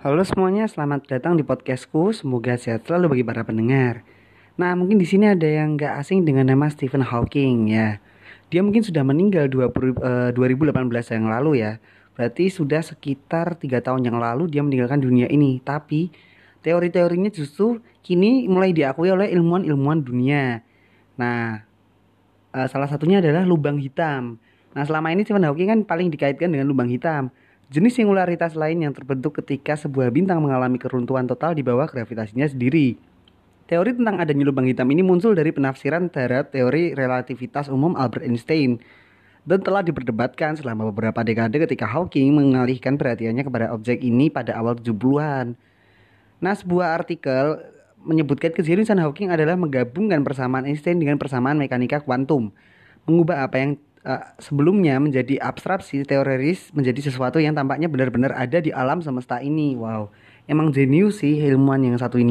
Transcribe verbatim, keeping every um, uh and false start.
Halo semuanya, selamat datang di podcastku. Semoga sehat selalu bagi para pendengar. Nah, mungkin di sini ada yang nggak asing dengan nama Stephen Hawking ya. Dia mungkin sudah meninggal dua ribu delapan belas yang lalu ya. Berarti sudah sekitar tiga tahun yang lalu dia meninggalkan dunia ini. Tapi teori-teorinya justru kini mulai diakui oleh ilmuwan-ilmuwan dunia. Nah, salah satunya adalah lubang hitam. Nah, selama ini Stephen Hawking kan paling dikaitkan dengan lubang hitam. Jenis singularitas lain yang terbentuk ketika sebuah bintang mengalami keruntuhan total di bawah gravitasinya sendiri. Teori tentang adanya lubang hitam ini muncul dari penafsiran darat teori relativitas umum Albert Einstein dan telah diperdebatkan selama beberapa dekade ketika Hawking mengalihkan perhatiannya kepada objek ini pada awal tujuh puluhan. Nah, sebuah artikel menyebutkan keseriusan Hawking adalah menggabungkan persamaan Einstein dengan persamaan mekanika kuantum, mengubah apa yang Uh, sebelumnya menjadi abstraksi teoretis menjadi sesuatu yang tampaknya benar-benar ada di alam semesta ini. Wow, emang jenius sih ilmuwan yang satu ini.